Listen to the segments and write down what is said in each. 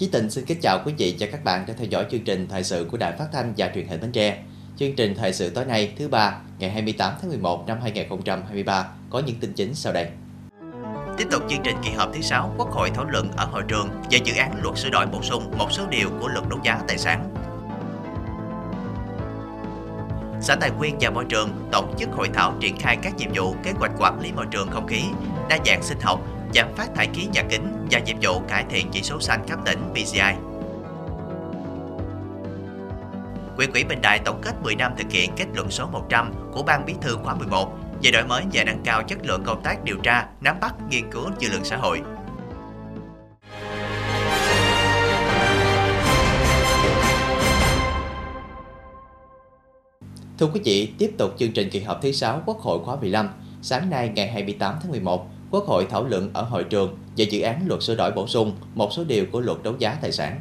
Chí Tình xin kính chào quý vị và các bạn đã theo dõi chương trình thời sự của Đài Phát thanh và Truyền hình Bến Tre. Chương trình thời sự tối nay thứ ba ngày 28 tháng 11 năm 2023 có những tin chính sau đây. Tiếp tục chương trình kỳ họp thứ 6, Quốc hội thảo luận ở hội trường về dự án luật sửa đổi bổ sung một số điều của luật đấu giá tài sản. Sở Tài nguyên và Môi trường tổ chức hội thảo triển khai các nhiệm vụ kế hoạch quản lý môi trường không khí, đa dạng sinh học, giảm phát thải khí nhà kính và nhiệm vụ cải thiện chỉ số xanh các tỉnh PGI. Huyện ủy Bình Đại tổng kết 10 năm thực hiện kết luận số 100 của Ban Bí thư khóa XI về đổi mới và nâng cao chất lượng công tác điều tra, nắm bắt, nghiên cứu dư luận xã hội. Thưa quý vị, tiếp tục chương trình kỳ họp thứ 6 Quốc hội khóa XV, sáng nay ngày 28 tháng 11, Quốc hội thảo luận ở hội trường về dự án luật sửa đổi bổ sung một số điều của luật đấu giá tài sản.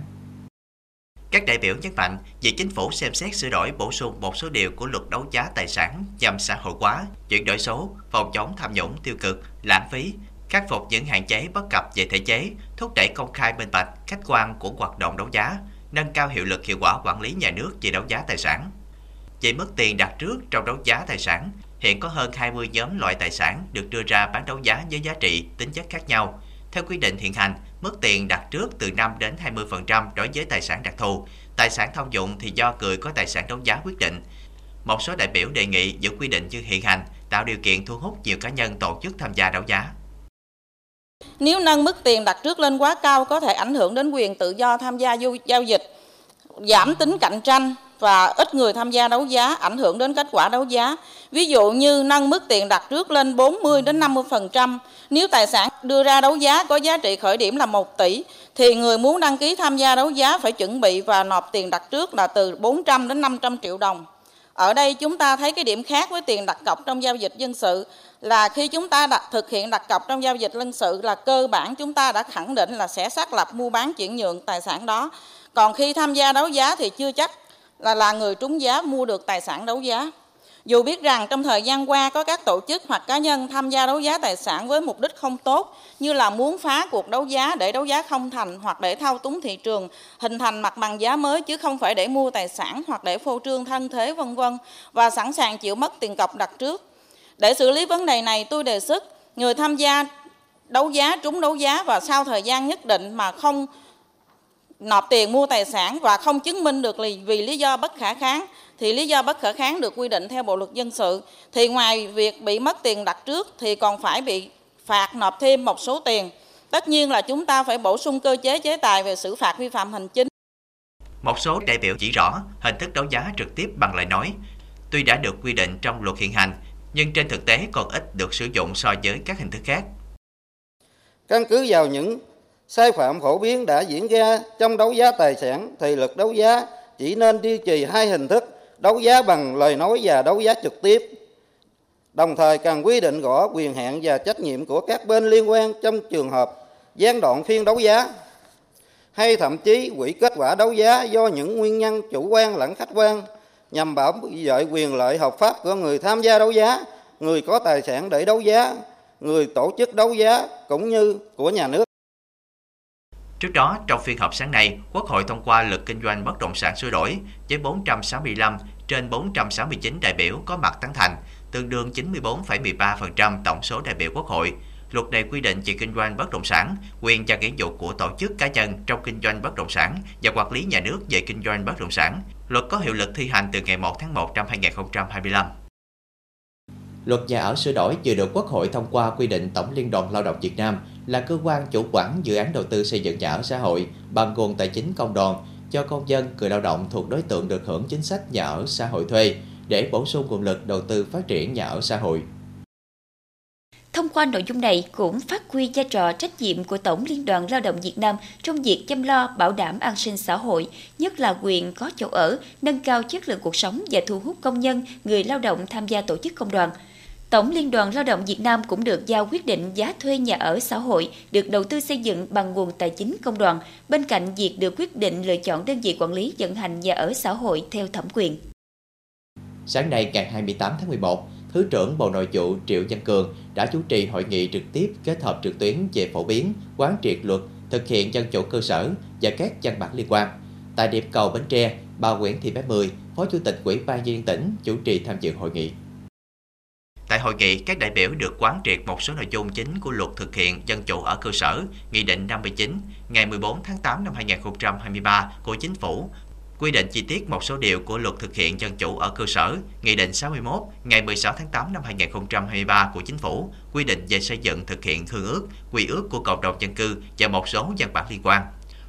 Các đại biểu nhấn mạnh việc chính phủ xem xét sửa đổi bổ sung một số điều của luật đấu giá tài sản nhằm xã hội hóa, chuyển đổi số, phòng chống tham nhũng tiêu cực, lãng phí, khắc phục những hạn chế bất cập về thể chế, thúc đẩy công khai minh bạch, khách quan của hoạt động đấu giá, nâng cao hiệu lực hiệu quả quản lý nhà nước về đấu giá tài sản. Về mức tiền đặt trước trong đấu giá tài sản, hiện có hơn 20 nhóm loại tài sản được đưa ra bán đấu giá với giá trị, tính chất khác nhau. Theo quy định hiện hành, mức tiền đặt trước từ 5 đến 20% đối với tài sản đặc thù. Tài sản thông dụng thì do người có tài sản đấu giá quyết định. Một số đại biểu đề nghị giữ quy định như hiện hành, tạo điều kiện thu hút nhiều cá nhân tổ chức tham gia đấu giá. Nếu nâng mức tiền đặt trước lên quá cao có thể ảnh hưởng đến quyền tự do tham gia giao dịch, giảm tính cạnh tranh và ít người tham gia đấu giá, ảnh hưởng đến kết quả đấu giá. Ví dụ như nâng mức tiền đặt trước lên 40 đến 50%, nếu tài sản đưa ra đấu giá có giá trị khởi điểm là 1 tỷ thì người muốn đăng ký tham gia đấu giá phải chuẩn bị và nộp tiền đặt trước là từ 400 đến 500 triệu đồng. Ở đây chúng ta thấy cái điểm khác với tiền đặt cọc trong giao dịch dân sự là khi chúng ta thực hiện đặt cọc trong giao dịch dân sự là cơ bản chúng ta đã khẳng định là sẽ xác lập mua bán chuyển nhượng tài sản đó. Còn khi tham gia đấu giá thì chưa chắc là người trúng giá mua được tài sản đấu giá. Dù biết rằng trong thời gian qua có các tổ chức hoặc cá nhân tham gia đấu giá tài sản với mục đích không tốt như là muốn phá cuộc đấu giá để đấu giá không thành hoặc để thao túng thị trường, hình thành mặt bằng giá mới chứ không phải để mua tài sản hoặc để phô trương thân thế v.v. và sẵn sàng chịu mất tiền cọc đặt trước. Để xử lý vấn đề này, tôi đề xuất người tham gia đấu giá trúng đấu giá và sau thời gian nhất định mà không nộp tiền mua tài sản và không chứng minh được vì lý do bất khả kháng thì lý do bất khả kháng được quy định theo Bộ luật dân sự thì ngoài việc bị mất tiền đặt trước thì còn phải bị phạt nộp thêm một số tiền. Tất nhiên là chúng ta phải bổ sung cơ chế chế tài về xử phạt vi phạm hành chính. Một số đại biểu chỉ rõ hình thức đấu giá trực tiếp bằng lời nói tuy đã được quy định trong luật hiện hành nhưng trên thực tế còn ít được sử dụng so với các hình thức khác. Căn cứ vào những sai phạm phổ biến đã diễn ra trong đấu giá tài sản thì luật đấu giá chỉ nên duy trì hai hình thức đấu giá bằng lời nói và đấu giá trực tiếp. Đồng thời cần quy định rõ quyền hạn và trách nhiệm của các bên liên quan trong trường hợp gián đoạn phiên đấu giá hay thậm chí hủy kết quả đấu giá do những nguyên nhân chủ quan lẫn khách quan nhằm bảo vệ quyền lợi hợp pháp của người tham gia đấu giá, người có tài sản để đấu giá, người tổ chức đấu giá cũng như của nhà nước. Trước đó, trong phiên họp sáng nay, Quốc hội thông qua Luật kinh doanh bất động sản sửa đổi với 465 trên 469 đại biểu có mặt tán thành, tương đương 94,13% tổng số đại biểu Quốc hội. Luật này quy định về kinh doanh bất động sản, quyền và nghĩa vụ của tổ chức cá nhân trong kinh doanh bất động sản và quản lý nhà nước về kinh doanh bất động sản. Luật có hiệu lực thi hành từ ngày 1 tháng 1 năm 2025. Luật nhà ở sửa đổi vừa được Quốc hội thông qua quy định Tổng Liên đoàn Lao động Việt Nam là cơ quan chủ quản dự án đầu tư xây dựng nhà ở xã hội bằng nguồn tài chính công đoàn cho công dân, người lao động thuộc đối tượng được hưởng chính sách nhà ở xã hội thuê để bổ sung nguồn lực đầu tư phát triển nhà ở xã hội. Thông qua nội dung này cũng phát huy vai trò trách nhiệm của Tổng Liên đoàn Lao động Việt Nam trong việc chăm lo bảo đảm an sinh xã hội, nhất là quyền có chỗ ở, nâng cao chất lượng cuộc sống và thu hút công nhân, người lao động tham gia tổ chức công đoàn. Tổng Liên đoàn Lao động Việt Nam cũng được giao quyết định giá thuê nhà ở xã hội được đầu tư xây dựng bằng nguồn tài chính công đoàn, bên cạnh việc được quyết định lựa chọn đơn vị quản lý vận hành nhà ở xã hội theo thẩm quyền. Sáng nay ngày 28 tháng 11, Thứ trưởng Bộ Nội vụ Triệu Văn Cường đã chủ trì hội nghị trực tiếp kết hợp trực tuyến về phổ biến, quán triệt luật, thực hiện dân chủ cơ sở và các văn bản liên quan. Tại điểm cầu Bến Tre, bà Nguyễn Thị Bé Mười, Phó Chủ tịch Ủy ban nhân dân tỉnh chủ trì tham dự hội nghị. Tại hội nghị, các đại biểu được quán triệt một số nội dung chính của Luật thực hiện dân chủ ở cơ sở, Nghị định 59 ngày 14 tháng 8 năm 2023 của Chính phủ, quy định chi tiết một số điều của Luật thực hiện dân chủ ở cơ sở, Nghị định 61 ngày 16 tháng 8 năm 2023 của Chính phủ, quy định về xây dựng thực hiện hương ước, quy ước của cộng đồng dân cư và một số văn bản liên quan.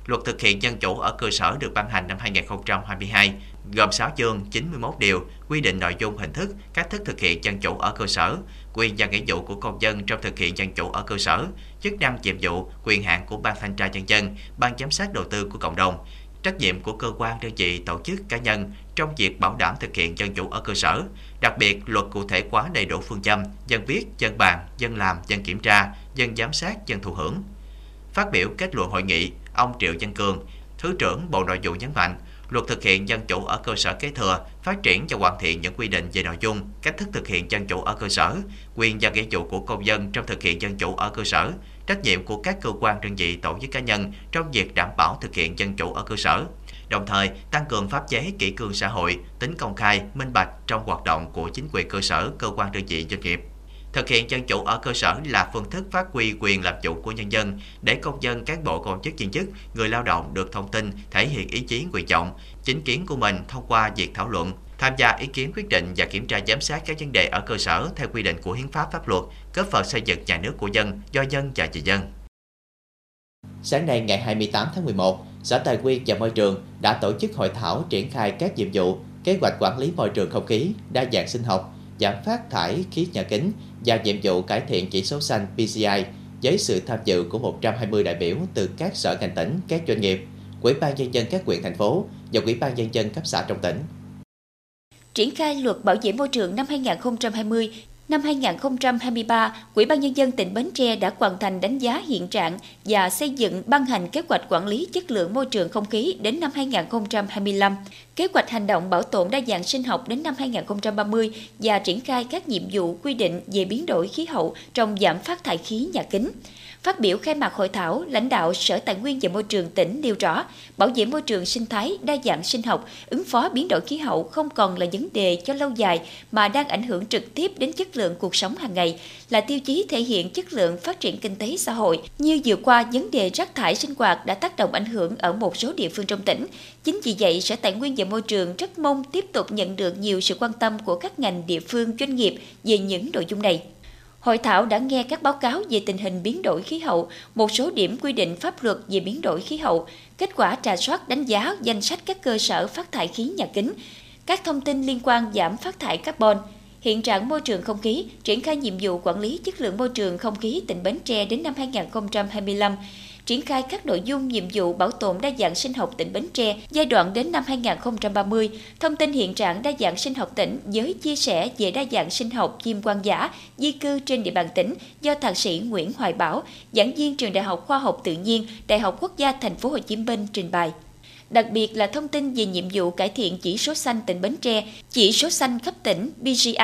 Luật thực hiện dân chủ ở cơ sở được ban hành năm 2022, gồm 6 chương, 91 điều, quy định nội dung, hình thức, cách thức thực hiện dân chủ ở cơ sở, quyền và nghĩa vụ của công dân trong thực hiện dân chủ ở cơ sở, chức năng nhiệm vụ, quyền hạn của Ban Thanh tra Nhân dân, Ban Giám sát Đầu tư của cộng đồng, trách nhiệm của cơ quan, đơn vị, tổ chức, cá nhân trong việc bảo đảm thực hiện dân chủ ở cơ sở. Đặc biệt, luật cụ thể hóa đầy đủ phương châm dân biết, dân bàn, dân làm, dân kiểm tra, dân giám sát, dân thụ hưởng. Phát biểu kết luận hội nghị, ông Triệu Văn Cường, Thứ trưởng Bộ Nội vụ nhấn mạnh, luật thực hiện dân chủ ở cơ sở kế thừa, phát triển và hoàn thiện những quy định về nội dung, cách thức thực hiện dân chủ ở cơ sở, quyền và nghĩa vụ của công dân trong thực hiện dân chủ ở cơ sở, trách nhiệm của các cơ quan, đơn vị, tổ chức, cá nhân trong việc đảm bảo thực hiện dân chủ ở cơ sở, đồng thời tăng cường pháp chế, kỷ cương xã hội, tính công khai, minh bạch trong hoạt động của chính quyền cơ sở, cơ quan, đơn vị, doanh nghiệp. Thực hiện dân chủ ở cơ sở là phương thức phát huy quyền làm chủ của nhân dân để công dân, cán bộ, công chức, viên chức, người lao động được thông tin, thể hiện ý chí, nguyện vọng, chính kiến của mình thông qua việc thảo luận, tham gia ý kiến quyết định và kiểm tra, giám sát các vấn đề ở cơ sở theo quy định của hiến pháp, pháp luật, góp phần xây dựng nhà nước của dân, do dân và vì dân. Sáng nay ngày 28 tháng 11, Sở Tài nguyên và Môi trường đã tổ chức hội thảo triển khai các nhiệm vụ, kế hoạch quản lý môi trường không khí, đa dạng sinh học, giảm phát thải khí nhà kính và nhiệm vụ cải thiện chỉ số xanh PGI với sự tham dự của 120 đại biểu từ các sở ngành tỉnh, các doanh nghiệp, Ủy ban nhân dân các huyện, thành phố và Ủy ban nhân dân cấp xã trong tỉnh. Triển khai Luật Bảo vệ môi trường năm 2020, năm 2023, Ủy ban nhân dân tỉnh Bến Tre đã hoàn thành đánh giá hiện trạng và xây dựng ban hành kế hoạch quản lý chất lượng môi trường không khí đến năm 2025, kế hoạch hành động bảo tồn đa dạng sinh học đến năm 2030 và triển khai các nhiệm vụ quy định về biến đổi khí hậu trong giảm phát thải khí nhà kính. Phát biểu khai mạc hội thảo, lãnh đạo Sở Tài nguyên và Môi trường tỉnh nêu rõ, bảo vệ môi trường sinh thái, đa dạng sinh học, ứng phó biến đổi khí hậu không còn là vấn đề cho lâu dài mà đang ảnh hưởng trực tiếp đến chất lượng cuộc sống hàng ngày, là tiêu chí thể hiện chất lượng phát triển kinh tế xã hội. Như vừa qua, vấn đề rác thải sinh hoạt đã tác động ảnh hưởng ở một số địa phương trong tỉnh. Chính vì vậy, Sở Tài nguyên và Môi trường rất mong tiếp tục nhận được nhiều sự quan tâm của các ngành, địa phương, doanh nghiệp về những nội dung này. Hội thảo đã nghe các báo cáo về tình hình biến đổi khí hậu, một số điểm quy định pháp luật về biến đổi khí hậu, kết quả trà soát đánh giá danh sách các cơ sở phát thải khí nhà kính, các thông tin liên quan giảm phát thải carbon, hiện trạng môi trường không khí, triển khai nhiệm vụ quản lý chất lượng môi trường không khí tỉnh Bến Tre đến năm 2025, triển khai các nội dung nhiệm vụ bảo tồn đa dạng sinh học tỉnh Bến Tre giai đoạn đến năm 2030, thông tin hiện trạng đa dạng sinh học tỉnh với chia sẻ về đa dạng sinh học chim hoang dã di cư trên địa bàn tỉnh do Thạc sĩ Nguyễn Hoài Bảo, giảng viên trường Đại học Khoa học Tự nhiên, Đại học Quốc gia Thành phố Hồ Chí Minh trình bày. Đặc biệt là thông tin về nhiệm vụ cải thiện chỉ số xanh tỉnh Bến Tre, chỉ số xanh cấp tỉnh PGI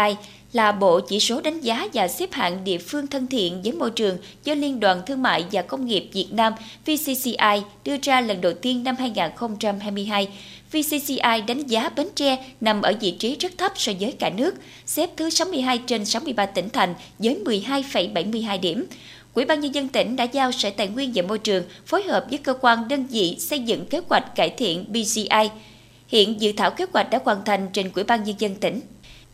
là bộ chỉ số đánh giá và xếp hạng địa phương thân thiện với môi trường do Liên đoàn Thương mại và Công nghiệp Việt Nam (VCCI) đưa ra lần đầu tiên năm 2022. VCCI đánh giá Bến Tre nằm ở vị trí rất thấp so với cả nước, xếp thứ 62 trên 63 tỉnh thành với 12,72 điểm. Ủy ban nhân dân tỉnh đã giao Sở Tài nguyên và Môi trường phối hợp với cơ quan, đơn vị xây dựng kế hoạch cải thiện PGI. Hiện dự thảo kế hoạch đã hoàn thành trình Ủy ban nhân dân tỉnh.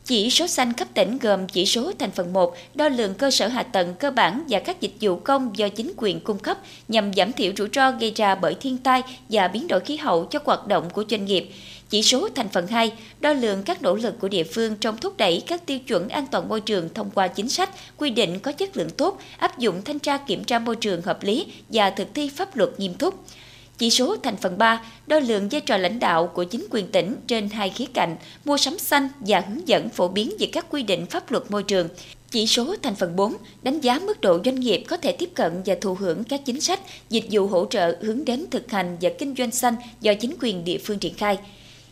Chỉ số xanh cấp tỉnh gồm chỉ số thành phần 1, đo lường cơ sở hạ tầng cơ bản và các dịch vụ công do chính quyền cung cấp nhằm giảm thiểu rủi ro gây ra bởi thiên tai và biến đổi khí hậu cho hoạt động của doanh nghiệp. Chỉ số thành phần 2, đo lường các nỗ lực của địa phương trong thúc đẩy các tiêu chuẩn an toàn môi trường thông qua chính sách, quy định có chất lượng tốt, áp dụng thanh tra kiểm tra môi trường hợp lý và thực thi pháp luật nghiêm túc. Chỉ số thành phần 3, đo lường vai trò lãnh đạo của chính quyền tỉnh trên hai khía cạnh, mua sắm xanh và hướng dẫn phổ biến về các quy định pháp luật môi trường. Chỉ số thành phần 4, đánh giá mức độ doanh nghiệp có thể tiếp cận và thụ hưởng các chính sách, dịch vụ hỗ trợ hướng đến thực hành và kinh doanh xanh do chính quyền địa phương triển khai.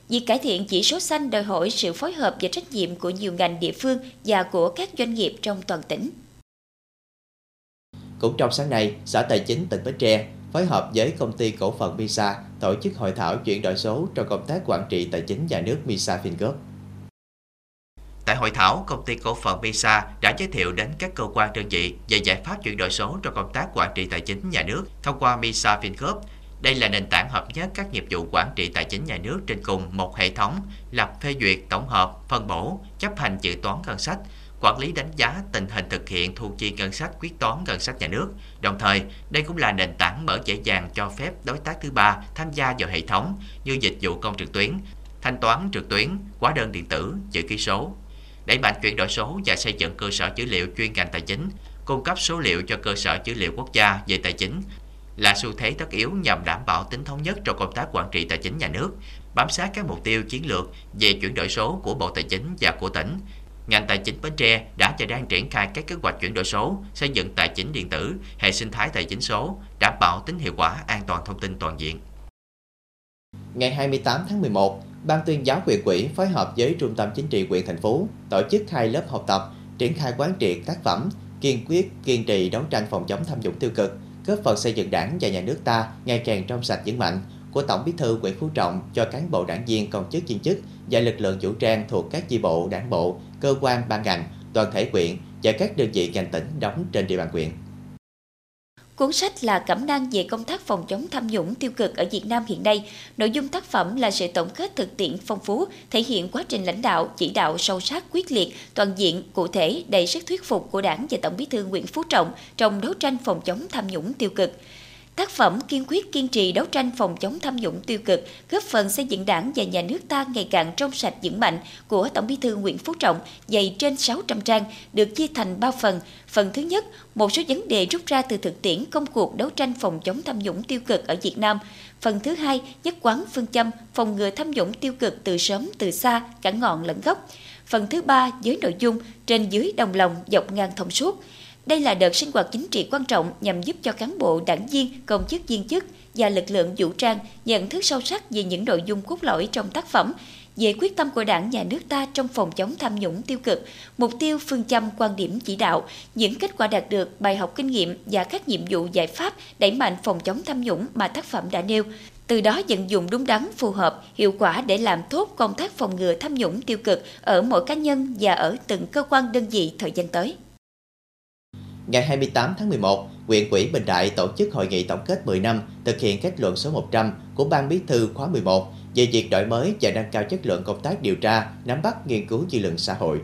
Việc cải thiện chỉ số xanh đòi hỏi sự phối hợp và trách nhiệm của nhiều ngành, địa phương và của các doanh nghiệp trong toàn tỉnh. Cũng trong sáng nay, Sở Tài chính tỉnh Bến Tre phối hợp với công ty cổ phần MISA tổ chức hội thảo chuyển đổi số trong công tác quản trị tài chính nhà nước MISA FinCorp. Tại hội thảo, công ty cổ phần MISA đã giới thiệu đến các cơ quan đơn vị về giải pháp chuyển đổi số trong công tác quản trị tài chính nhà nước thông qua MISA FinCorp. Đây là nền tảng hợp nhất các nghiệp vụ quản trị tài chính nhà nước trên cùng một hệ thống, lập phê duyệt, tổng hợp, phân bổ, chấp hành dự toán ngân sách, quản lý đánh giá tình hình thực hiện thu chi ngân sách, quyết toán ngân sách nhà nước. Đồng thời, đây cũng là nền tảng mở dễ dàng cho phép đối tác thứ ba tham gia vào hệ thống như dịch vụ công trực tuyến, thanh toán trực tuyến, hóa đơn điện tử, chữ ký số. Đẩy mạnh chuyển đổi số và xây dựng cơ sở dữ liệu chuyên ngành tài chính, cung cấp số liệu cho cơ sở dữ liệu quốc gia về tài chính là xu thế tất yếu nhằm đảm bảo tính thống nhất trong công tác quản trị tài chính nhà nước, bám sát các mục tiêu chiến lược về chuyển đổi số của Bộ Tài chính và của tỉnh. Ngành tài chính Bến Tre đã và đang triển khai các kế hoạch chuyển đổi số, xây dựng tài chính điện tử, hệ sinh thái tài chính số, đảm bảo tính hiệu quả, an toàn thông tin toàn diện. Ngày 28 tháng 11, Ban tuyên giáo huyện ủy phối hợp với Trung tâm Chính trị huyện thành phố tổ chức hai lớp học tập, triển khai quán triệt tác phẩm Kiên quyết kiên trì đấu tranh phòng chống tham nhũng tiêu cực, góp phần xây dựng Đảng và nhà nước ta ngày càng trong sạch vững mạnh của Tổng Bí thư Nguyễn Phú Trọng cho cán bộ đảng viên, công chức viên chức và lực lượng vũ trang thuộc các chi bộ, đảng bộ, cơ quan ban ngành, toàn thể huyện và các đơn vị ngành tỉnh đóng trên địa bàn huyện. Cuốn sách là cẩm nang về công tác phòng chống tham nhũng tiêu cực ở Việt Nam hiện nay. Nội dung tác phẩm là sự tổng kết thực tiễn phong phú, thể hiện quá trình lãnh đạo, chỉ đạo sâu sát, quyết liệt, toàn diện, cụ thể, đầy sức thuyết phục của Đảng và Tổng Bí thư Nguyễn Phú Trọng trong đấu tranh phòng chống tham nhũng tiêu cực. Tác phẩm kiên quyết kiên trì đấu tranh phòng chống tham nhũng tiêu cực, góp phần xây dựng Đảng và nhà nước ta ngày càng trong sạch vững mạnh của Tổng Bí thư Nguyễn Phú Trọng, dày trên 600 trang, được chia thành 3 phần. Phần thứ nhất, một số vấn đề rút ra từ thực tiễn công cuộc đấu tranh phòng chống tham nhũng tiêu cực ở Việt Nam. Phần thứ hai, nhất quán phương châm phòng ngừa tham nhũng tiêu cực từ sớm từ xa, cả ngọn lẫn gốc. Phần thứ ba, với nội dung trên dưới đồng lòng, dọc ngang thông suốt. Đây là đợt sinh hoạt chính trị quan trọng nhằm giúp cho cán bộ, đảng viên, công chức viên chức và lực lượng vũ trang nhận thức sâu sắc về những nội dung cốt lõi trong tác phẩm, về quyết tâm của Đảng nhà nước ta trong phòng chống tham nhũng tiêu cực, mục tiêu, phương châm, quan điểm chỉ đạo, những kết quả đạt được, bài học kinh nghiệm và các nhiệm vụ giải pháp đẩy mạnh phòng chống tham nhũng mà tác phẩm đã nêu. Từ đó vận dụng đúng đắn, phù hợp, hiệu quả để làm tốt công tác phòng ngừa tham nhũng tiêu cực ở mỗi cá nhân và ở từng cơ quan đơn vị thời gian tới. Ngày 28 tháng 11, huyện ủy Bình Đại tổ chức hội nghị tổng kết 10 năm thực hiện kết luận số 100 của Ban Bí thư khóa XI về việc đổi mới và nâng cao chất lượng công tác điều tra, nắm bắt, nghiên cứu dư luận xã hội.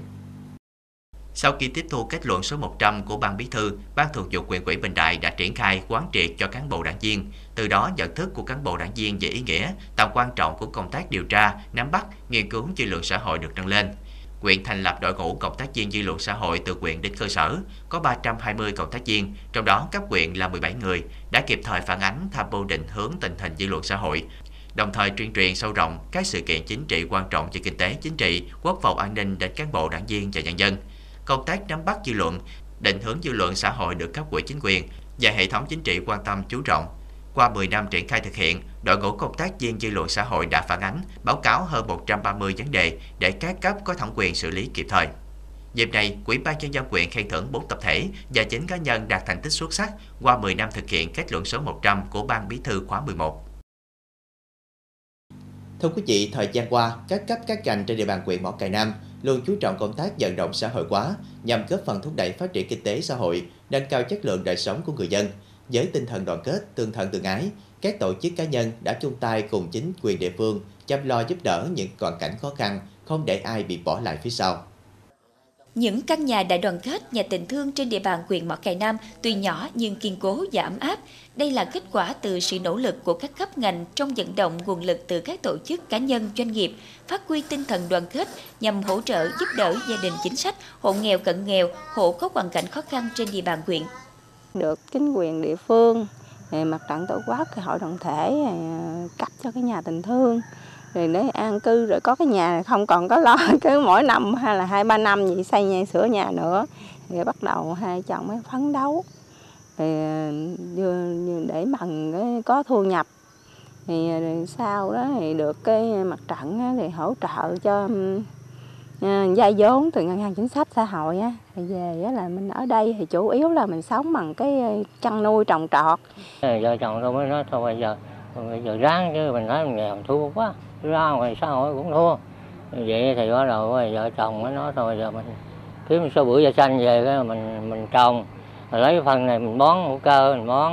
Sau khi tiếp thu kết luận số 100 của Ban Bí thư, Ban Thường vụ huyện ủy Bình Đại đã triển khai quán triệt cho cán bộ đảng viên. Từ đó, nhận thức của cán bộ đảng viên về ý nghĩa, tầm quan trọng của công tác điều tra, nắm bắt, nghiên cứu dư luận xã hội được nâng lên. Huyện thành lập đội ngũ cộng tác viên dư luận xã hội từ huyện đến cơ sở, có 320 cộng tác viên, trong đó cấp huyện là 17 người, đã kịp thời phản ánh, tham mưu định hướng tình hình dư luận xã hội, đồng thời tuyên truyền sâu rộng các sự kiện chính trị quan trọng về kinh tế, chính trị, quốc phòng an ninh đến cán bộ đảng viên và nhân dân. Công tác nắm bắt dư luận, định hướng dư luận xã hội được cấp ủy chính quyền và hệ thống chính trị quan tâm chú trọng. Qua 10 năm triển khai thực hiện, đội ngũ công tác viên dư luận xã hội đã phản ánh, báo cáo hơn 130 vấn đề để các cấp có thẩm quyền xử lý kịp thời. Dịp này, Ủy ban nhân dân huyện khen thưởng 4 tập thể và 9 cá nhân đạt thành tích xuất sắc qua 10 năm thực hiện kết luận số 100 của Ban Bí thư khóa XI. Thưa quý vị, thời gian qua, các cấp các ngành trên địa bàn huyện Mỏ Cày Nam luôn chú trọng công tác vận động xã hội hóa nhằm góp phần thúc đẩy phát triển kinh tế xã hội, nâng cao chất lượng đời sống của người dân. Với tinh thần đoàn kết, tương thân tương ái, các tổ chức cá nhân đã chung tay cùng chính quyền địa phương chăm lo giúp đỡ những hoàn cảnh khó khăn, không để ai bị bỏ lại phía sau. Những căn nhà đại đoàn kết, nhà tình thương trên địa bàn huyện Mỏ Cày Nam tuy nhỏ nhưng kiên cố và ấm áp. Đây là kết quả từ sự nỗ lực của các cấp ngành trong vận động nguồn lực từ các tổ chức cá nhân, doanh nghiệp, phát huy tinh thần đoàn kết nhằm hỗ trợ giúp đỡ gia đình chính sách, hộ nghèo cận nghèo, hộ có hoàn cảnh khó khăn trên địa bàn huyện. Được chính quyền địa phương, mặt trận tổ quốc, hội đoàn thể cấp cho cái nhà tình thương rồi để an cư, rồi có cái nhà không còn có lo cứ mỗi năm hay là 2-3 năm gì xây nhà sửa nhà nữa, rồi bắt đầu hai chồng mới phấn đấu rồi để bằng cái có thu nhập, thì sau đó thì được cái mặt trận thì hỗ trợ cho vay vốn từ ngân hàng chính sách xã hội á, thì về á là mình ở đây thì chủ yếu là mình sống bằng cái chăn nuôi trồng trọt. Vợ chồng tôi mới nói thôi bây giờ ráng chứ mình nói mình nghèo thua quá, ra ngoài xã hội cũng thua. Vậy thì bắt đầu vợ chồng mới nói thôi giờ mình kiếm số bưởi da xanh về cái mình trồng, rồi lấy phần này mình bón hữu cơ mình bón.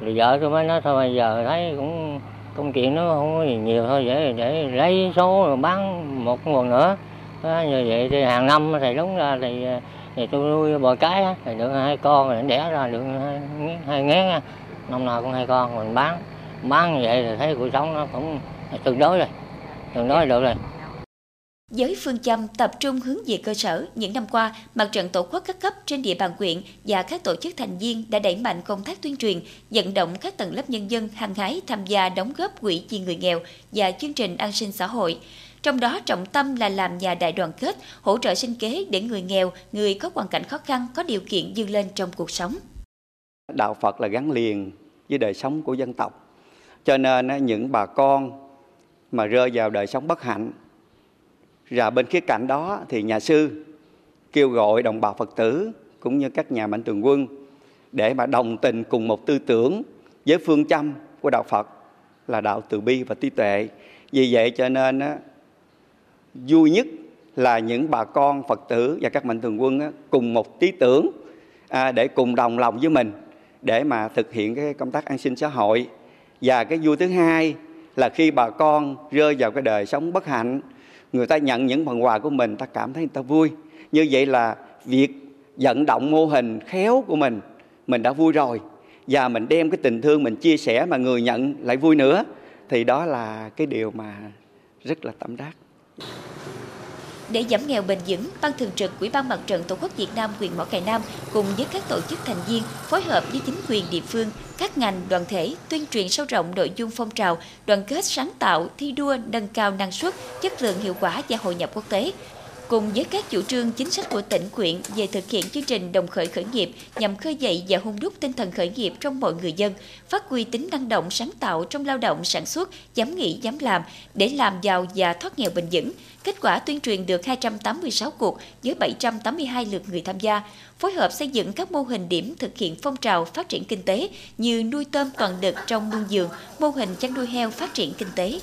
Rồi vợ tôi mới nói thôi bây giờ thấy cũng công chuyện nó không có gì nhiều thôi để lấy số rồi bán một nguồn nữa. Đó, như vậy thì hàng năm thì đúng ra thì tôi nuôi bò cái á, thì được 2 con rồi đẻ ra được 2 ngén, năm nào cũng 2 con mình bán như vậy thì thấy cuộc sống nó cũng tương đối được rồi. Với phương châm tập trung hướng về cơ sở, những năm qua, Mặt trận Tổ quốc các cấp trên địa bàn huyện và các tổ chức thành viên đã đẩy mạnh công tác tuyên truyền, vận động các tầng lớp nhân dân hăng hái tham gia đóng góp quỹ vì người nghèo và chương trình an sinh xã hội. Trong đó trọng tâm là làm nhà đại đoàn kết, hỗ trợ sinh kế để người nghèo, người có hoàn cảnh khó khăn có điều kiện vươn lên trong cuộc sống. Đạo Phật là gắn liền với đời sống của dân tộc. Cho nên những bà con mà rơi vào đời sống bất hạnh, và bên khía cạnh đó thì nhà sư kêu gọi đồng bào Phật tử cũng như các nhà mạnh thường quân để mà đồng tình cùng một tư tưởng với phương châm của đạo Phật là đạo từ bi và trí tuệ. Vì vậy cho nên vui nhất là những bà con Phật tử và các mạnh thường quân cùng một ý tưởng để cùng đồng lòng với mình để mà thực hiện cái công tác an sinh xã hội. Và cái vui thứ hai là khi bà con rơi vào cái đời sống bất hạnh, người ta nhận những phần quà của mình, ta cảm thấy người ta vui. Như vậy là việc vận động mô hình khéo của mình đã vui rồi. Và mình đem cái tình thương mình chia sẻ mà người nhận lại vui nữa. Thì đó là cái điều mà rất là tâm đắc. Để giảm nghèo bền vững, Ban Thường trực Ủy ban Mặt trận Tổ quốc Việt Nam huyện Mỏ Cày Nam cùng với các tổ chức thành viên phối hợp với chính quyền địa phương, các ngành, đoàn thể tuyên truyền sâu rộng nội dung phong trào đoàn kết sáng tạo, thi đua, nâng cao năng suất, chất lượng hiệu quả và hội nhập quốc tế. Cùng với các chủ trương chính sách của tỉnh huyện về thực hiện chương trình đồng khởi khởi nghiệp nhằm khơi dậy và hung đúc tinh thần khởi nghiệp trong mọi người dân, phát huy tính năng động sáng tạo trong lao động sản xuất, dám nghĩ dám làm để làm giàu và thoát nghèo bền vững. Kết quả tuyên truyền được 286 cuộc với 782 lượt người tham gia, phối hợp xây dựng các mô hình điểm thực hiện phong trào phát triển kinh tế như nuôi tôm toàn đực trong nuôi giường, mô hình chăn nuôi heo phát triển kinh tế.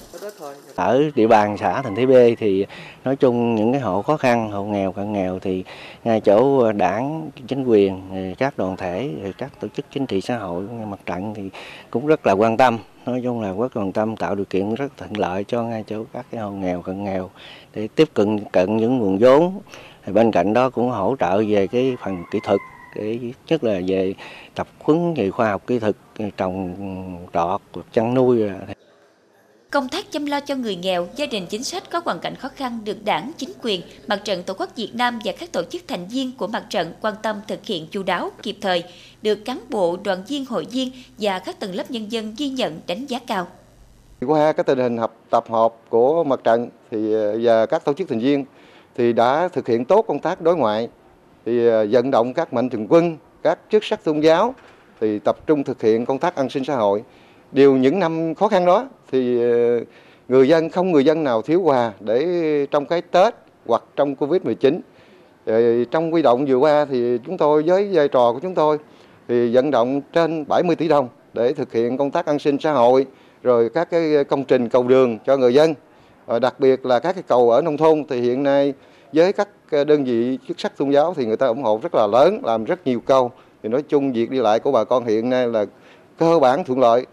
Ở địa bàn xã Thành Thới B thì nói chung những cái hộ khó khăn, hộ nghèo, cận nghèo thì ngay chỗ đảng, chính quyền, các đoàn thể, các tổ chức chính trị xã hội, mặt trận thì cũng rất là quan tâm. Nói chung là rất quan tâm tạo điều kiện rất thuận lợi cho ngay chỗ các cái hộ nghèo, cận nghèo để tiếp cận những nguồn vốn. Bên cạnh đó cũng hỗ trợ về cái phần kỹ thuật, nhất là về tập huấn về khoa học kỹ thuật trồng trọt, chăn nuôi. Công tác chăm lo cho người nghèo, gia đình chính sách có hoàn cảnh khó khăn được Đảng, chính quyền, Mặt trận Tổ quốc Việt Nam và các tổ chức thành viên của mặt trận quan tâm thực hiện chu đáo, kịp thời, được cán bộ, đoàn viên, hội viên và các tầng lớp nhân dân ghi nhận đánh giá cao. Qua cái tình hình tập họp của mặt trận thì và các tổ chức thành viên thì đã thực hiện tốt công tác đối ngoại, thì vận động các mạnh thường quân, các chức sắc tôn giáo thì tập trung thực hiện công tác an sinh xã hội. Điều những năm khó khăn đó thì người dân nào thiếu quà để trong cái Tết hoặc trong Covid-19. Trong huy động vừa qua thì chúng tôi với vai trò của chúng tôi thì vận động trên 70 tỷ đồng để thực hiện công tác an sinh xã hội, rồi các cái công trình cầu đường cho người dân. Đặc biệt là các cái cầu ở nông thôn thì hiện nay với các đơn vị chức sắc tôn giáo thì người ta ủng hộ rất là lớn, làm rất nhiều cầu. Thì nói chung việc đi lại của bà con hiện nay là cơ bản thuận lợi.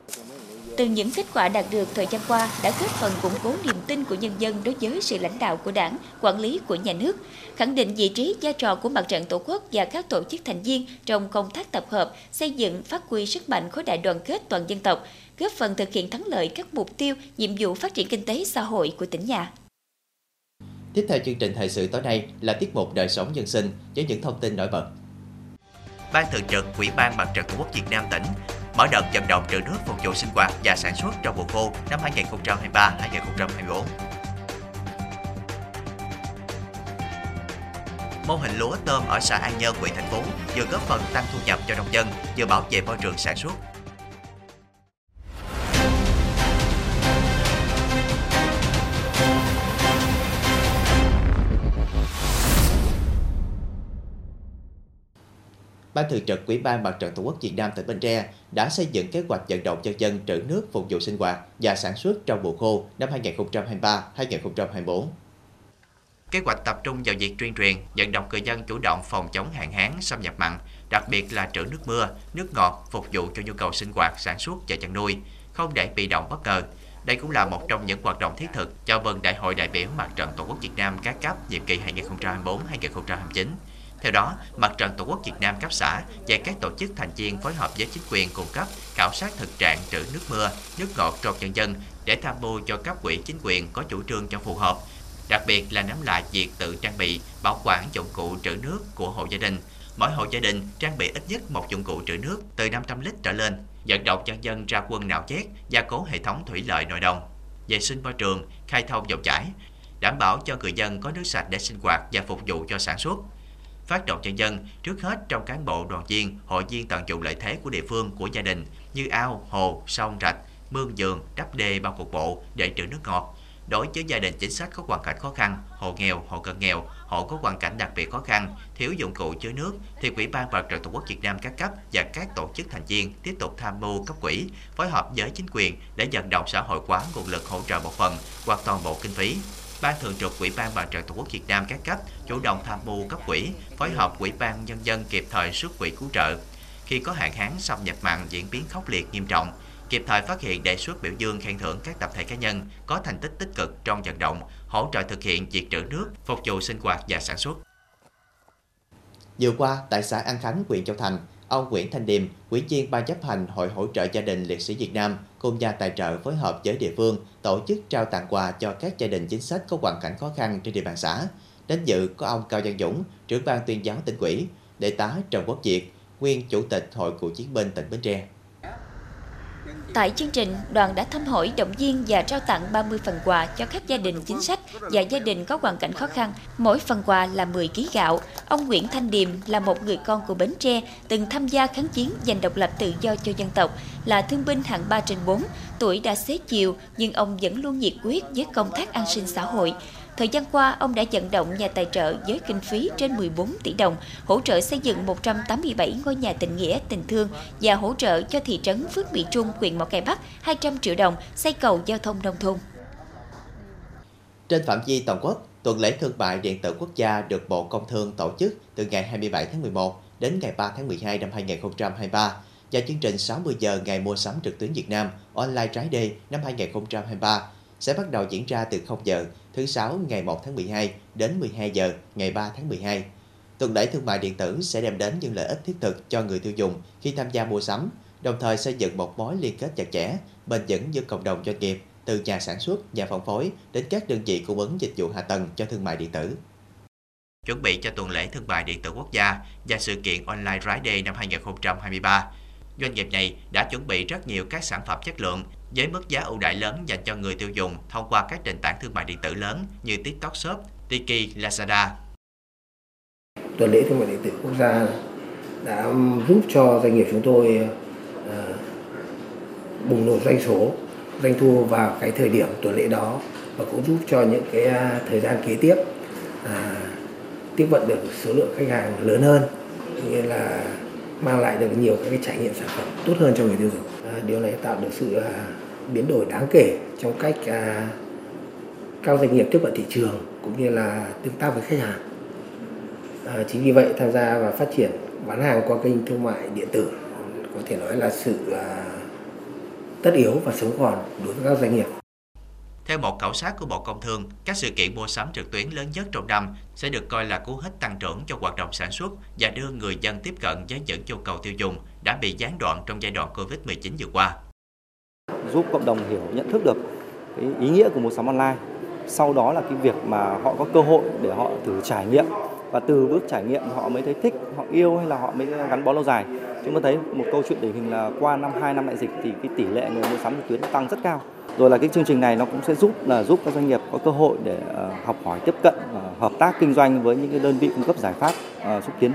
Từ những kết quả đạt được thời gian qua đã góp phần củng cố niềm tin của nhân dân đối với sự lãnh đạo của Đảng, quản lý của nhà nước, khẳng định vị trí vai trò của Mặt trận Tổ quốc và các tổ chức thành viên trong công tác tập hợp, xây dựng, phát huy sức mạnh khối đại đoàn kết toàn dân tộc, góp phần thực hiện thắng lợi các mục tiêu, nhiệm vụ phát triển kinh tế xã hội của tỉnh nhà. Tiếp theo chương trình thời sự tối nay là tiết mục đời sống dân sinh với những thông tin nổi bật. Ban Thường trực Ủy ban Mặt trận Tổ quốc Việt Nam tỉnh mở đợt vận động trữ nước phục vụ sinh hoạt và sản xuất trong mùa khô năm 2023-2024. Mô hình lúa tôm ở xã An Nhơn, huyện Thành Phú vừa góp phần tăng thu nhập cho nông dân, vừa bảo vệ môi trường sản xuất. Ban Thường trực Ủy ban Mặt trận Tổ quốc Việt Nam tỉnh Bến Tre đã xây dựng kế hoạch vận động nhân dân trữ nước phục vụ sinh hoạt và sản xuất trong mùa khô năm 2023-2024. Kế hoạch tập trung vào việc tuyên truyền, vận động người dân chủ động phòng chống hạn hán, xâm nhập mặn, đặc biệt là trữ nước mưa, nước ngọt phục vụ cho nhu cầu sinh hoạt, sản xuất và chăn nuôi, không để bị động bất ngờ. Đây cũng là một trong những hoạt động thiết thực chào mừng Đại hội đại biểu Mặt trận Tổ quốc Việt Nam các cấp nhiệm kỳ 2024-2029. Theo đó, Mặt trận Tổ quốc Việt Nam cấp xã và các tổ chức thành viên phối hợp với chính quyền cung cấp khảo sát thực trạng trữ nước mưa, nước ngọt trong nhân dân để tham mưu cho cấp ủy chính quyền có chủ trương cho phù hợp, đặc biệt là nắm lại việc tự trang bị, bảo quản dụng cụ trữ nước của hộ gia đình. Mỗi hộ gia đình trang bị ít nhất một dụng cụ trữ nước từ 500 lít trở lên, vận động nhân dân ra quân nạo vét, gia cố hệ thống thủy lợi nội đồng, vệ sinh môi trường, khai thông dòng chảy, đảm bảo cho người dân có nước sạch để sinh hoạt và phục vụ cho sản xuất. Phát động nhân dân trước hết trong cán bộ, đoàn viên, hội viên tận dụng lợi thế của địa phương, của gia đình như ao, hồ, sông, rạch, mương vườn, đắp đê bao cục bộ để trữ nước ngọt. Đối với gia đình chính sách có hoàn cảnh khó khăn, hộ nghèo, hộ cận nghèo, hộ có hoàn cảnh đặc biệt khó khăn, thiếu dụng cụ chứa nước, thì Ủy ban Mặt trận Tổ quốc Việt Nam các cấp và các tổ chức thành viên tiếp tục tham mưu cấp ủy, phối hợp với chính quyền để vận động xã hội hóa nguồn lực hỗ trợ một phần hoặc toàn bộ kinh phí. Ban Thường trực Ủy ban Mặt trận Tổ quốc Việt Nam các cấp chủ động tham mưu cấp ủy, phối hợp Ủy ban Nhân dân kịp thời xuất quỹ cứu trợ khi có hạn hán, xâm nhập mặn diễn biến khốc liệt, nghiêm trọng, kịp thời phát hiện, đề xuất, biểu dương, khen thưởng các tập thể, cá nhân có thành tích tích cực trong vận động, hỗ trợ thực hiện việc trữ nước phục vụ sinh hoạt và sản xuất. Vừa qua, tại xã An Khánh, huyện Châu Thành, ông Nguyễn Thanh Điềm, Ủy viên Ban chấp hành Hội hỗ trợ gia đình liệt sĩ Việt Nam, cùng nhà tài trợ phối hợp với địa phương tổ chức trao tặng quà cho các gia đình chính sách có hoàn cảnh khó khăn trên địa bàn xã. Đến dự có ông Cao Giang Dũng, trưởng ban tuyên giáo tỉnh ủy, đại tá Trần Quốc Diệp, nguyên chủ tịch Hội Cựu chiến binh tỉnh Bến Tre. Tại chương trình, đoàn đã thăm hỏi, động viên và trao tặng 30 phần quà cho các gia đình chính sách và gia đình có hoàn cảnh khó khăn. Mỗi phần quà là 10 kg gạo. Ông Nguyễn Thanh Điềm là một người con của Bến Tre, từng tham gia kháng chiến giành độc lập tự do cho dân tộc, là thương binh hạng 3 trên 4. Tuổi đã xế chiều, nhưng ông vẫn luôn nhiệt quyết với công tác an sinh xã hội. Thời gian qua, ông đã vận động nhà tài trợ với kinh phí trên 14 tỷ đồng, hỗ trợ xây dựng 187 ngôi nhà tình nghĩa, tình thương và hỗ trợ cho thị trấn Phước Mỹ Trung, huyện Mỏ Cày Bắc 200 triệu đồng xây cầu giao thông nông thôn. Trên phạm vi toàn quốc, tuần lễ thương mại điện tử quốc gia được Bộ Công Thương tổ chức từ ngày 27 tháng 11 đến ngày 3 tháng 12 năm 2023 và chương trình 60 giờ ngày mua sắm trực tuyến Việt Nam Online Friday năm 2023 sẽ bắt đầu diễn ra từ 0 giờ thứ Sáu ngày 1 tháng 12 đến 12 giờ ngày 3 tháng 12. Tuần lễ thương mại điện tử sẽ đem đến những lợi ích thiết thực cho người tiêu dùng khi tham gia mua sắm, đồng thời xây dựng một mối liên kết chặt chẽ, bền vững giữa cộng đồng doanh nghiệp, từ nhà sản xuất, nhà phân phối đến các đơn vị cung ứng dịch vụ hạ tầng cho thương mại điện tử. Chuẩn bị cho tuần lễ thương mại điện tử quốc gia và sự kiện Online Friday năm 2023, doanh nghiệp này đã chuẩn bị rất nhiều các sản phẩm chất lượng với mức giá ưu đãi lớn dành cho người tiêu dùng thông qua các nền tảng thương mại điện tử lớn như TikTok Shop, Tiki, Lazada. Tuần lễ thương mại điện tử quốc gia đã giúp cho doanh nghiệp chúng tôi bùng nổ doanh số, doanh thu vào cái thời điểm tuần lễ đó và cũng giúp cho những cái thời gian kế tiếp tiếp cận được số lượng khách hàng lớn hơn, như là mang lại được nhiều các cái trải nghiệm sản phẩm tốt hơn cho người tiêu dùng. Điều này tạo được sự biến đổi đáng kể trong cách các doanh nghiệp tiếp cận thị trường cũng như là tương tác với khách hàng. Chính vì vậy, tham gia và phát triển bán hàng qua kênh thương mại điện tử có thể nói là sự tất yếu và sống còn đối với các doanh nghiệp. Theo một khảo sát của Bộ Công Thương, các sự kiện mua sắm trực tuyến lớn nhất trong năm sẽ được coi là cú hích tăng trưởng cho hoạt động sản xuất và đưa người dân tiếp cận với những nhu cầu tiêu dùng đã bị gián đoạn trong giai đoạn Covid-19 vừa qua. Giúp cộng đồng hiểu, nhận thức được cái ý nghĩa của mua sắm online. Sau đó là cái việc mà họ có cơ hội để họ thử trải nghiệm và từ bước trải nghiệm họ mới thấy thích, họ yêu hay là họ mới gắn bó lâu dài. Chúng ta thấy một câu chuyện điển hình là qua hai năm đại dịch thì cái tỷ lệ người mua sắm trực tuyến tăng rất cao. Rồi là cái chương trình này nó cũng sẽ giúp các doanh nghiệp có cơ hội để học hỏi, tiếp cận, hợp tác kinh doanh với những cái đơn vị cung cấp giải pháp xúc tiến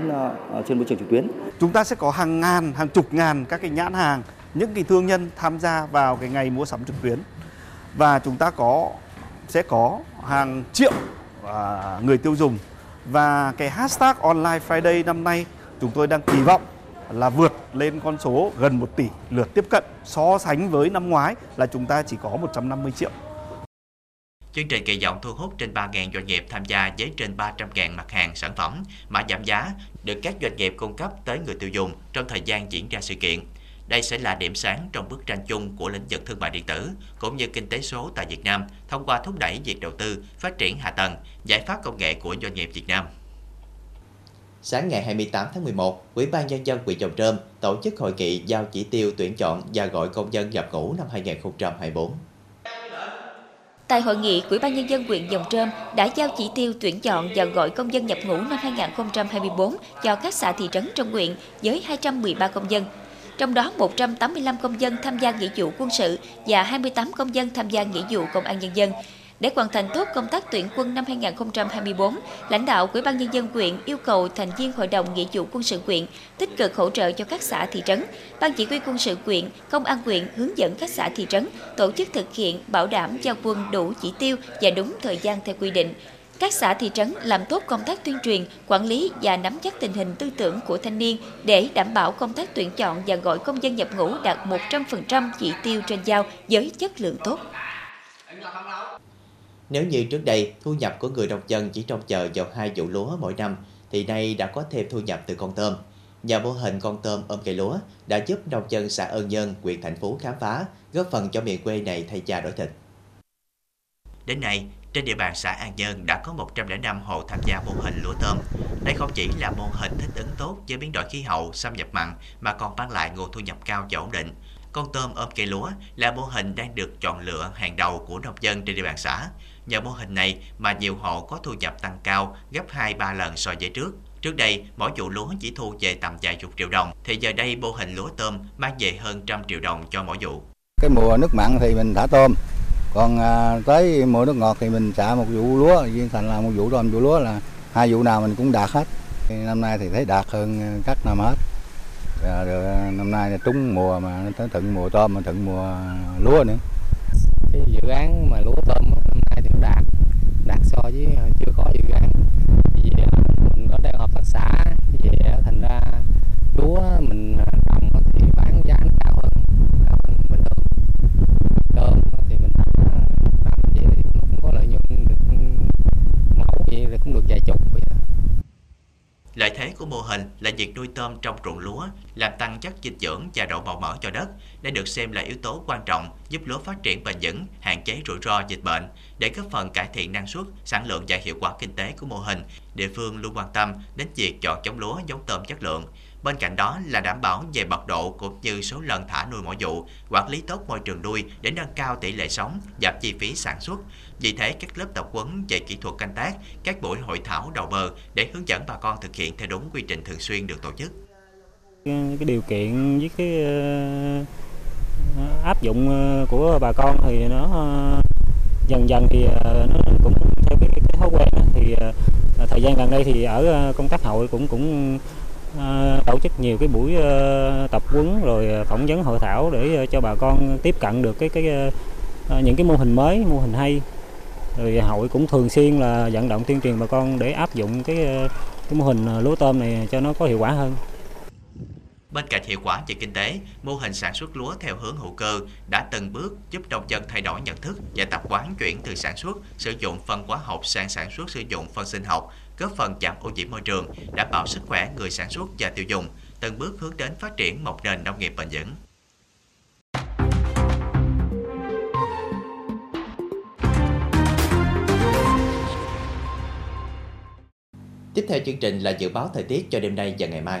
trên môi trường trực tuyến. Chúng ta sẽ có hàng ngàn, hàng chục ngàn các cái nhãn hàng, những cái thương nhân tham gia vào cái ngày mua sắm trực tuyến và chúng ta sẽ có hàng triệu người tiêu dùng. Và cái hashtag Online Friday năm nay chúng tôi đang kỳ vọng là vượt lên con số gần 1 tỷ lượt tiếp cận, so sánh với năm ngoái là chúng ta chỉ có 150 triệu. Chương trình kỳ vọng thu hút trên 3.000 doanh nghiệp tham gia với trên 300.000 mặt hàng sản phẩm mà giảm giá được các doanh nghiệp cung cấp tới người tiêu dùng trong thời gian diễn ra sự kiện. Đây sẽ là điểm sáng trong bức tranh chung của lĩnh vực thương mại điện tử cũng như kinh tế số tại Việt Nam thông qua thúc đẩy việc đầu tư, phát triển hạ tầng, giải pháp công nghệ của doanh nghiệp Việt Nam. Sáng ngày 28 tháng 11, Ủy ban Nhân dân huyện Dòng Trơm tổ chức hội nghị giao chỉ tiêu tuyển chọn và gọi công dân nhập ngũ năm 2024. Tại hội nghị, Ủy ban Nhân dân huyện Dòng Trơm đã giao chỉ tiêu tuyển chọn và gọi công dân nhập ngũ năm 2024 cho các xã thị trấn trong huyện với 213 công dân. Trong đó 185 công dân tham gia nghĩa vụ quân sự và 28 công dân tham gia nghĩa vụ công an nhân dân. Để hoàn thành tốt công tác tuyển quân năm 2024, lãnh đạo Ủy ban Nhân dân huyện yêu cầu thành viên Hội đồng Nghĩa vụ quân sự huyện tích cực hỗ trợ cho các xã thị trấn, Ban Chỉ huy quân sự huyện, Công an huyện hướng dẫn các xã thị trấn tổ chức thực hiện bảo đảm giao quân đủ chỉ tiêu và đúng thời gian theo quy định. Các xã thị trấn làm tốt công tác tuyên truyền, quản lý và nắm chắc tình hình tư tưởng của thanh niên để đảm bảo công tác tuyển chọn và gọi công dân nhập ngũ đạt 100% chỉ tiêu trên giao với chất lượng tốt. Nếu như trước đây, thu nhập của người nông dân chỉ trông chờ vào 2 vụ lúa mỗi năm, thì nay đã có thêm thu nhập từ con tôm. Nhờ mô hình con tôm ôm cây lúa đã giúp nông dân xã Ân Nhân, huyện Thạnh Phú khám phá, góp phần cho miền quê này thay cha đổi thịt. Đến nay, trên địa bàn xã An Nhơn đã có 105 hộ tham gia mô hình lúa tôm. Đây không chỉ là mô hình thích ứng tốt với biến đổi khí hậu, xâm nhập mặn mà còn mang lại nguồn thu nhập cao và ổn định. Con tôm ôm cây lúa là mô hình đang được chọn lựa hàng đầu của nông dân trên địa bàn xã. Nhờ mô hình này mà nhiều hộ có thu nhập tăng cao gấp 2-3 lần so với trước. Trước đây, mỗi vụ lúa chỉ thu về tầm vài chục triệu đồng, thì giờ đây mô hình lúa tôm mang về hơn 100 triệu đồng cho mỗi vụ. Cái mùa nước mặn thì mình thả tôm, còn tới mùa nước ngọt thì mình xả một vụ lúa, riêng thành là một vụ tôm, vụ lúa là 2 vụ nào mình cũng đạt hết. Năm nay thì thấy đạt hơn các năm hết. Rồi năm nay là trúng mùa mà tới tận mùa tôm mà tận mùa lúa nữa. Cái dự án mà lúa tôm năm nay thì đạt so với chưa có dự án. Vì mình có đang hợp tác xã, vậy thành ra lúa mình trồng thì bán giá nó cao hơn. Tôm thì mình làm vậy thì không có lợi nhuận được mẫu vậy là cũng được vài chục vậy đó. Lợi thế của mô hình là việc nuôi tôm trong ruộng lúa, làm tăng chất dinh dưỡng và độ màu mỡ cho đất. Đây được xem là yếu tố quan trọng giúp lúa phát triển bền vững, hạn chế rủi ro dịch bệnh. Để góp phần cải thiện năng suất, sản lượng và hiệu quả kinh tế của mô hình, địa phương luôn quan tâm đến việc chọn giống lúa, giống tôm chất lượng. Bên cạnh đó là đảm bảo về mật độ cũng như số lần thả nuôi mỗi vụ, quản lý tốt môi trường nuôi để nâng cao tỷ lệ sống, giảm chi phí sản xuất. Vì thế, các lớp tập huấn về kỹ thuật canh tác, các buổi hội thảo đầu bờ để hướng dẫn bà con thực hiện theo đúng quy trình thường xuyên được tổ chức. Cái điều kiện với cái áp dụng của bà con thì nó dần dần thì nó cũng theo cái thói quen đó. Thì thời gian gần đây thì ở công tác hội cũng tổ chức nhiều cái buổi tập huấn rồi phỏng vấn hội thảo để cho bà con tiếp cận được những cái mô hình mới, mô hình hay. Rồi hội cũng thường xuyên là vận động tuyên truyền bà con để áp dụng cái mô hình lúa tôm này cho nó có hiệu quả hơn. Bên cạnh hiệu quả về kinh tế, mô hình sản xuất lúa theo hướng hữu cơ đã từng bước giúp nông dân thay đổi nhận thức và tập quán chuyển từ sản xuất sử dụng phân hóa học sang sản xuất sử dụng phân sinh học, góp phần giảm ô nhiễm môi trường, đảm bảo sức khỏe người sản xuất và tiêu dùng, từng bước hướng đến phát triển một nền nông nghiệp bền vững. Tiếp theo chương trình là dự báo thời tiết cho đêm nay và ngày mai.